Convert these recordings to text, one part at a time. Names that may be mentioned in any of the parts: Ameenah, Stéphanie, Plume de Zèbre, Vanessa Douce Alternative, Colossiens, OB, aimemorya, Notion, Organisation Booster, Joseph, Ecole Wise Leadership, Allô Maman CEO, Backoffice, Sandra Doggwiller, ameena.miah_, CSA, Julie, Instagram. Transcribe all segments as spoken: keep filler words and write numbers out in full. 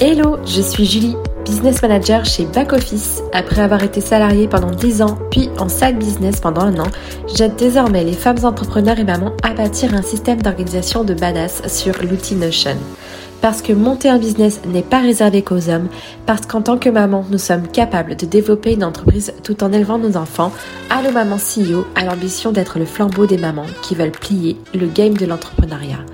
Hello, je suis Julie, business manager chez Backoffice. Après avoir été salariée pendant dix ans, puis en side business pendant un an, j'aide désormais les femmes entrepreneurs et mamans à bâtir un système d'organisation de badass sur l'outil Notion. Parce que monter un business n'est pas réservé qu'aux hommes, parce qu'en tant que maman, nous sommes capables de développer une entreprise tout en élevant nos enfants, Allô Maman C E O a l'ambition d'être le flambeau des mamans qui veulent plier le game de l'entrepreneuriat.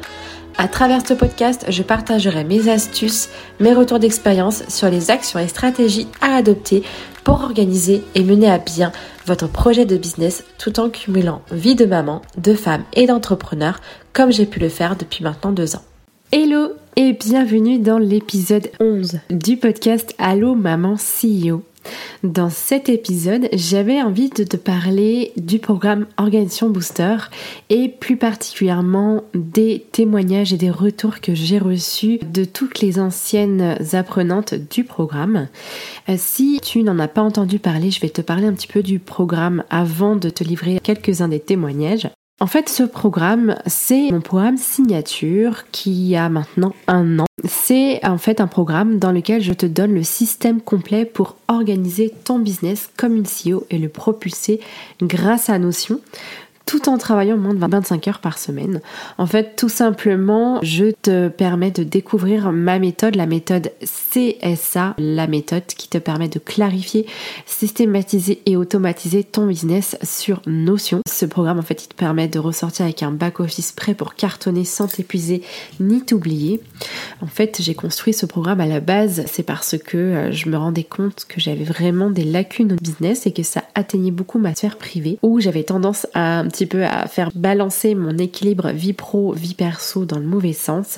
À travers ce podcast, je partagerai mes astuces, mes retours d'expérience sur les actions et stratégies à adopter pour organiser et mener à bien votre projet de business tout en cumulant vie de maman, de femme et d'entrepreneur comme j'ai pu le faire depuis maintenant deux ans. Hello et bienvenue dans l'épisode onze du podcast Allô Maman C E O. Dans cet épisode, j'avais envie de te parler du programme Organisation Booster et plus particulièrement des témoignages et des retours que j'ai reçus de toutes les anciennes apprenantes du programme. Si tu n'en as pas entendu parler, je vais te parler un petit peu du programme avant de te livrer quelques-uns des témoignages. En fait, ce programme, c'est mon programme signature qui a maintenant un an. C'est en fait un programme dans lequel je te donne le système complet pour organiser ton business comme une C E O et le propulser grâce à Notion, tout en travaillant moins de vingt-cinq heures par semaine. En fait, tout simplement, je te permets de découvrir ma méthode, la méthode C S A, la méthode qui te permet de clarifier, systématiser et automatiser ton business sur Notion. Ce programme, en fait, il te permet de ressortir avec un back-office prêt pour cartonner sans t'épuiser ni t'oublier. En fait, j'ai construit ce programme à la base, c'est parce que je me rendais compte que j'avais vraiment des lacunes au business et que ça atteignait beaucoup ma sphère privée, où j'avais tendance à un petit peu à faire balancer mon équilibre vie pro, vie perso dans le mauvais sens.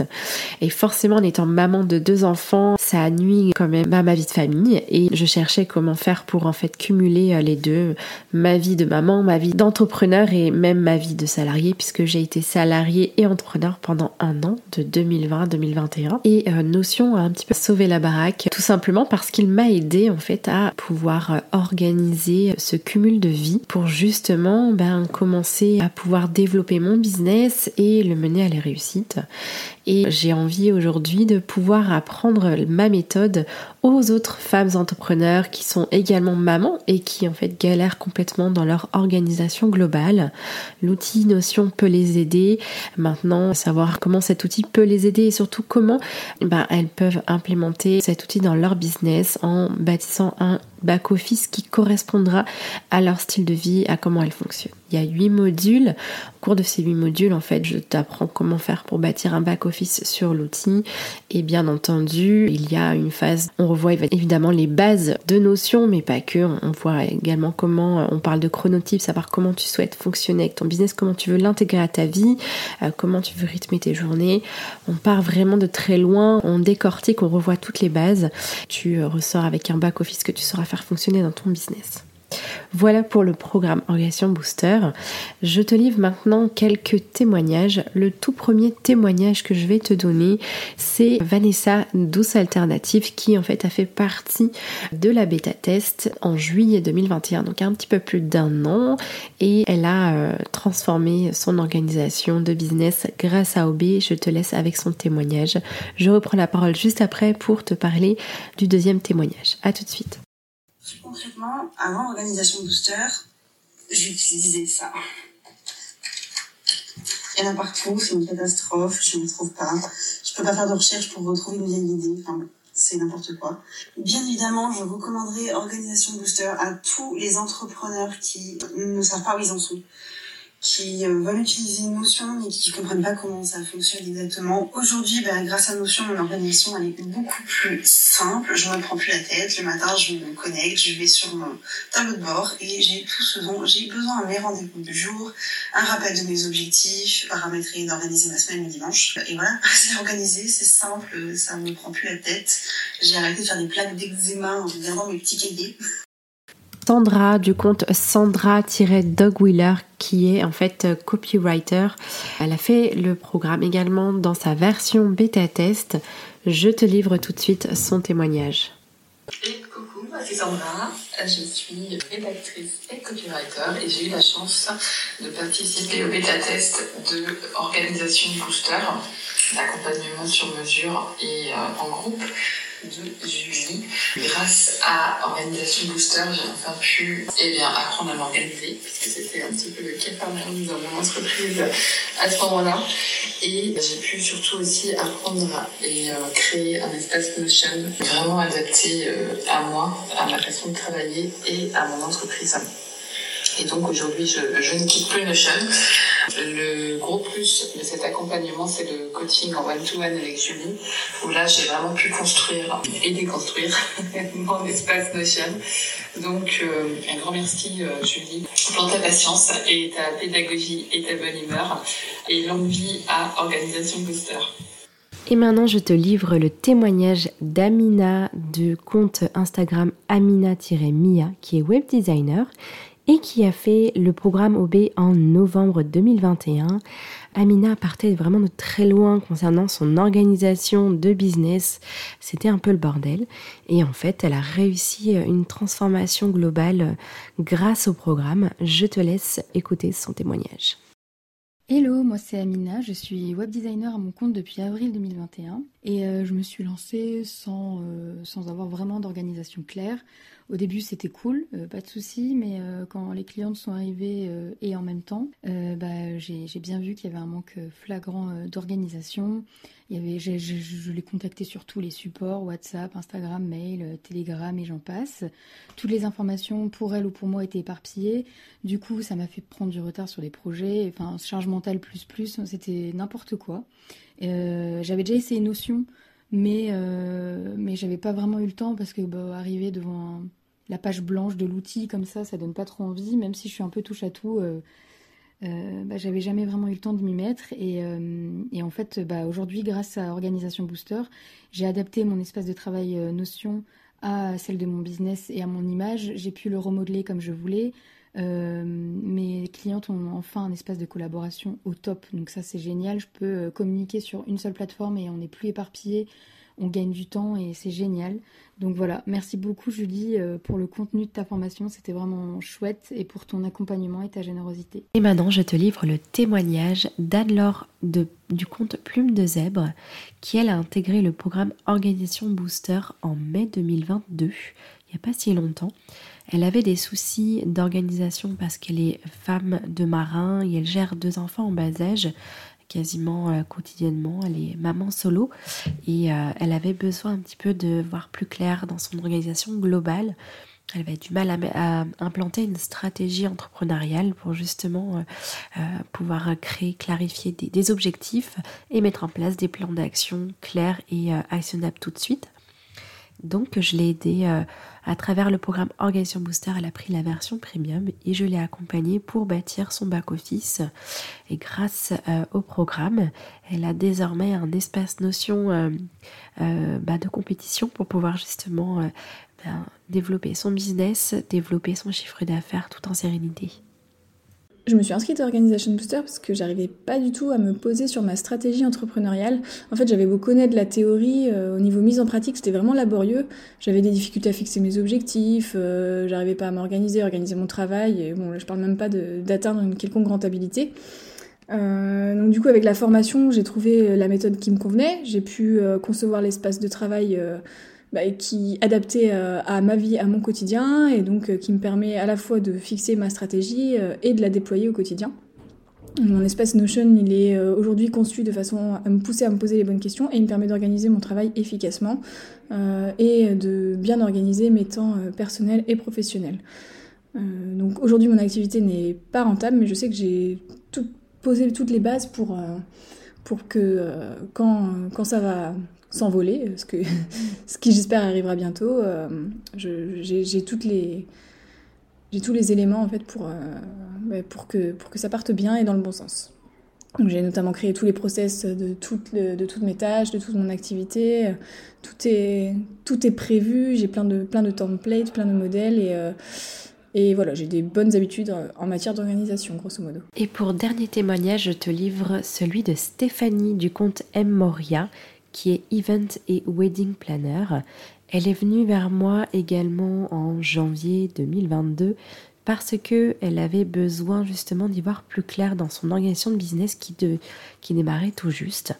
Et forcément, en étant maman de deux enfants, ça nuit quand même à ma vie de famille et je cherchais comment faire pour en fait cumuler les deux, ma vie de maman, ma vie d'entrepreneur et même ma vie de salarié, puisque j'ai été salariée et entrepreneur pendant un an, de deux mille vingt à deux mille vingt et un. Et Notion a un petit peu sauvé la baraque, tout simplement parce qu'il m'a aidée en fait à pouvoir organiser ce cumul de vie pour justement ben, commencer à pouvoir développer mon business et le mener à la réussite. Et j'ai envie aujourd'hui de pouvoir apprendre ma méthode aux autres femmes entrepreneurs qui sont également mamans et qui en fait galèrent complètement dans leur organisation globale. L'outil Notion peut les aider. Maintenant, savoir comment cet outil peut les aider et surtout comment bah, elles peuvent implémenter cet outil dans leur business en bâtissant un back-office qui correspondra à leur style de vie, à comment elles fonctionnent. Il y a huit modules. Au cours de ces huit modules, en fait, je t'apprends comment faire pour bâtir un back-office sur l'outil. Et bien entendu, il y a une phase, on revoit évidemment les bases de Notion, mais pas que. On voit également comment on parle de chronotype, savoir comment tu souhaites fonctionner avec ton business, comment tu veux l'intégrer à ta vie, comment tu veux rythmer tes journées. On part vraiment de très loin, on décortique, on revoit toutes les bases. Tu ressors avec un back-office que tu sauras faire fonctionner dans ton business. Voilà pour le programme Organisation Booster. Je te livre maintenant quelques témoignages. Le tout premier témoignage que je vais te donner, c'est Vanessa Douce Alternative qui en fait a fait partie de la bêta test en juillet deux mille vingt et un, donc un petit peu plus d'un an, et elle a euh, transformé son organisation de business grâce à O B. Je te laisse avec son témoignage. Je reprends la parole juste après pour te parler du deuxième témoignage. À tout de suite. Plus concrètement, avant Organisation Booster, j'utilisais ça. Il y en a partout, c'est une catastrophe, je ne me trouve pas. Je ne peux pas faire de recherche pour retrouver une vieille idée, enfin, c'est n'importe quoi. Bien évidemment, je recommanderais Organisation Booster à tous les entrepreneurs qui ne savent pas où ils en sont, qui veulent utiliser Notion mais qui ne comprennent pas comment ça fonctionne exactement. Aujourd'hui, bah, grâce à Notion, mon organisation elle est beaucoup plus simple. Je ne me prends plus la tête. Le matin, je me connecte, je vais sur mon tableau de bord et j'ai tout ce dont j'ai besoin. Mes rendez-vous du jour, un rappel de mes objectifs, paramétrer et d'organiser ma semaine le dimanche. Et voilà, c'est organisé, c'est simple, ça ne me prend plus la tête. J'ai arrêté de faire des plaques d'eczéma en regardant mes petits cahiers. Sandra du compte Sandra Doggwiller qui est en fait copywriter. Elle a fait le programme également dans sa version bêta test. Je te livre tout de suite son témoignage. Et coucou, moi c'est Sandra, je suis rédactrice et copywriter et j'ai eu la chance de participer au bêta-test de Organisation Booster, l'accompagnement sur mesure et euh, en groupe de Julie. Grâce à Organisation Booster, j'ai enfin pu eh bien, apprendre à m'organiser, puisque c'était un petit peu le cas parmi dans mon entreprise à ce moment-là. Et j'ai pu surtout aussi apprendre et euh, créer un espace Notion vraiment adapté euh, à moi, à ma façon de travailler et à mon entreprise. Et donc aujourd'hui, je, je ne quitte plus Notion. Le gros plus de cet accompagnement, c'est le coaching en one-to-one avec Julie, où là, j'ai vraiment pu construire et déconstruire mon espace Notion. Donc, euh, un grand merci, euh, Julie, pour ta patience et ta pédagogie et ta bonne humeur. Et longue vie à Organisation Booster. Et maintenant, je te livre le témoignage d'Ameenah du compte Instagram ameena-miah, qui est webdesigner et qui a fait le programme O B en novembre deux mille vingt et un. Ameenah partait vraiment de très loin concernant son organisation de business. C'était un peu le bordel. Et en fait, elle a réussi une transformation globale grâce au programme. Je te laisse écouter son témoignage. Hello, moi c'est Ameenah, je suis webdesigner à mon compte depuis avril deux mille vingt et un et euh, je me suis lancée sans, euh, sans avoir vraiment d'organisation claire. Au début c'était cool, euh, pas de soucis, mais euh, quand les clientes sont arrivées euh, et en même temps, euh, bah, j'ai, j'ai bien vu qu'il y avait un manque flagrant euh, d'organisation. Il y avait, j'ai, j'ai, je l'ai contacté sur tous les supports, WhatsApp, Instagram, mail, euh, Telegram et j'en passe. Toutes les informations pour elle ou pour moi étaient éparpillées, du coup ça m'a fait prendre du retard sur des projets, enfin chargement mental plus plus, c'était n'importe quoi. Euh, j'avais déjà essayé Notion, mais, euh, mais j'avais pas vraiment eu le temps parce que bah, arriver devant un, la page blanche de l'outil comme ça, ça donne pas trop envie, même si je suis un peu touche à tout. Euh, euh, bah, j'avais jamais vraiment eu le temps de m'y mettre et, euh, et en fait, bah, aujourd'hui, grâce à Organisation Booster, j'ai adapté mon espace de travail Notion à celle de mon business et à mon image. J'ai pu le remodeler comme je voulais. Euh, mes clientes ont enfin un espace de collaboration au top, donc ça c'est génial, je peux communiquer sur une seule plateforme et on n'est plus éparpillé, on gagne du temps et c'est génial. Donc voilà, merci beaucoup Julie pour le contenu de ta formation, c'était vraiment chouette et pour ton accompagnement et ta générosité. Et maintenant je te livre le témoignage d'Anne-Laure de, du compte Plume de Zèbre qui elle a intégré le programme Organisation Booster en mai deux mille vingt-deux. Il n'y a pas si longtemps. Elle avait des soucis d'organisation parce qu'elle est femme de marin et elle gère deux enfants en bas âge quasiment quotidiennement. Elle est maman solo et euh, elle avait besoin un petit peu de voir plus clair dans son organisation globale. Elle avait du mal à, à implanter une stratégie entrepreneuriale pour justement euh, euh, pouvoir créer, clarifier des, des objectifs et mettre en place des plans d'action clairs et euh, actionnables tout de suite. Donc je l'ai aidée euh, à travers le programme Organisation Booster, elle a pris la version premium et je l'ai accompagnée pour bâtir son back-office. Et grâce euh, au programme, elle a désormais un espace Notion euh, euh, bah, de compétition pour pouvoir justement euh, bah, développer son business, développer son chiffre d'affaires tout en sérénité. Je me suis inscrite à Organisation Booster parce que j'arrivais pas du tout à me poser sur ma stratégie entrepreneuriale. En fait, j'avais beau connaître la théorie, euh, au niveau mise en pratique, c'était vraiment laborieux. J'avais des difficultés à fixer mes objectifs, euh, j'arrivais pas à m'organiser, organiser mon travail. Et bon, je parle même pas de, d'atteindre une quelconque rentabilité. Euh, donc du coup, avec la formation, j'ai trouvé la méthode qui me convenait. J'ai pu euh, concevoir l'espace de travail euh, bah, qui adapté euh, à ma vie, à mon quotidien, et donc euh, qui me permet à la fois de fixer ma stratégie euh, et de la déployer au quotidien. Mon espace Notion, il est euh, aujourd'hui conçu de façon à me pousser à me poser les bonnes questions, et il me permet d'organiser mon travail efficacement, euh, et de bien organiser mes temps euh, personnels et professionnels. Euh, donc aujourd'hui, mon activité n'est pas rentable, mais je sais que j'ai tout, posé toutes les bases pour, euh, pour que euh, quand, quand ça va s'envoler, ce, que, ce qui j'espère arrivera bientôt. Euh, je, j'ai, j'ai, toutes les, j'ai tous les éléments en fait pour, euh, pour, que, pour que ça parte bien et dans le bon sens. Donc, j'ai notamment créé tous les process de, tout, de, de toutes mes tâches, de toute mon activité. Tout est, tout est prévu, j'ai plein de, plein de templates, plein de modèles et... Euh, Et voilà, j'ai des bonnes habitudes en matière d'organisation, grosso modo. Et pour dernier témoignage, je te livre celui de Stéphanie du compte aimemorya, qui est Event et Wedding Planner. Elle est venue vers moi également en janvier deux mille vingt-deux parce qu'elle avait besoin justement d'y voir plus clair dans son organisation de business qui, de, qui démarrait tout juste.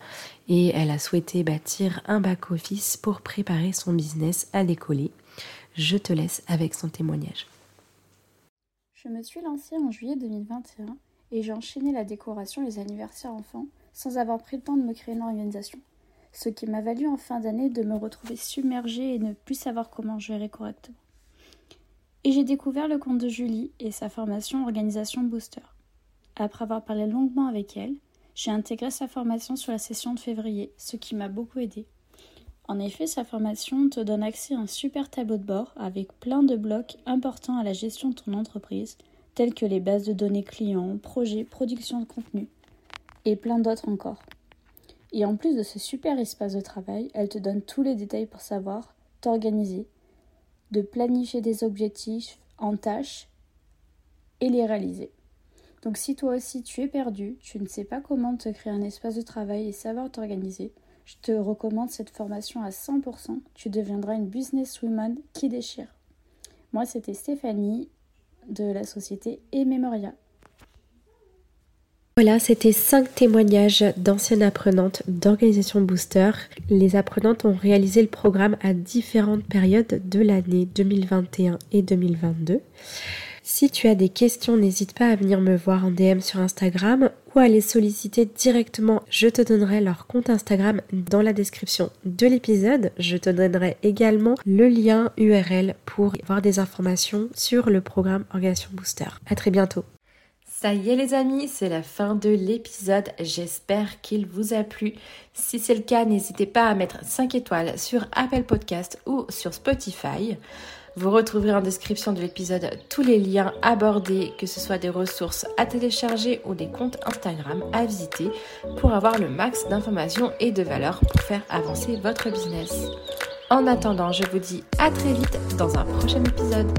Et elle a souhaité bâtir un back-office pour préparer son business à décoller. Je te laisse avec son témoignage. Je me suis lancée en juillet deux mille vingt et un et j'ai enchaîné la décoration et les anniversaires enfants sans avoir pris le temps de me créer une organisation. Ce qui m'a valu en fin d'année de me retrouver submergée et ne plus savoir comment gérer correctement. Et j'ai découvert le compte de Julie et sa formation Organisation Booster. Après avoir parlé longuement avec elle, j'ai intégré sa formation sur la session de février, ce qui m'a beaucoup aidée. En effet, sa formation te donne accès à un super tableau de bord avec plein de blocs importants à la gestion de ton entreprise, tels que les bases de données clients, projets, production de contenu, et plein d'autres encore. Et en plus de ce super espace de travail, elle te donne tous les détails pour savoir t'organiser, de planifier des objectifs en tâches et les réaliser. Donc si toi aussi tu es perdu, tu ne sais pas comment te créer un espace de travail et savoir t'organiser, je te recommande cette formation à cent pour cent, tu deviendras une businesswoman qui déchire. Moi c'était Stéphanie de la société aimemorya. Voilà, c'était cinq témoignages d'anciennes apprenantes d'Organisation Booster. Les apprenantes ont réalisé le programme à différentes périodes de l'année deux mille vingt et un et deux mille vingt-deux. Si tu as des questions, n'hésite pas à venir me voir en D M sur Instagram ou à les solliciter directement. Je te donnerai leur compte Instagram dans la description de l'épisode. Je te donnerai également le lien U R L pour voir des informations sur le programme Organisation Booster. À très bientôt. Ça y est les amis, c'est la fin de l'épisode, j'espère qu'il vous a plu. Si c'est le cas, n'hésitez pas à mettre cinq étoiles sur Apple Podcast ou sur Spotify. Vous retrouverez en description de l'épisode tous les liens abordés, que ce soit des ressources à télécharger ou des comptes Instagram à visiter pour avoir le max d'informations et de valeur pour faire avancer votre business. En attendant, je vous dis à très vite dans un prochain épisode.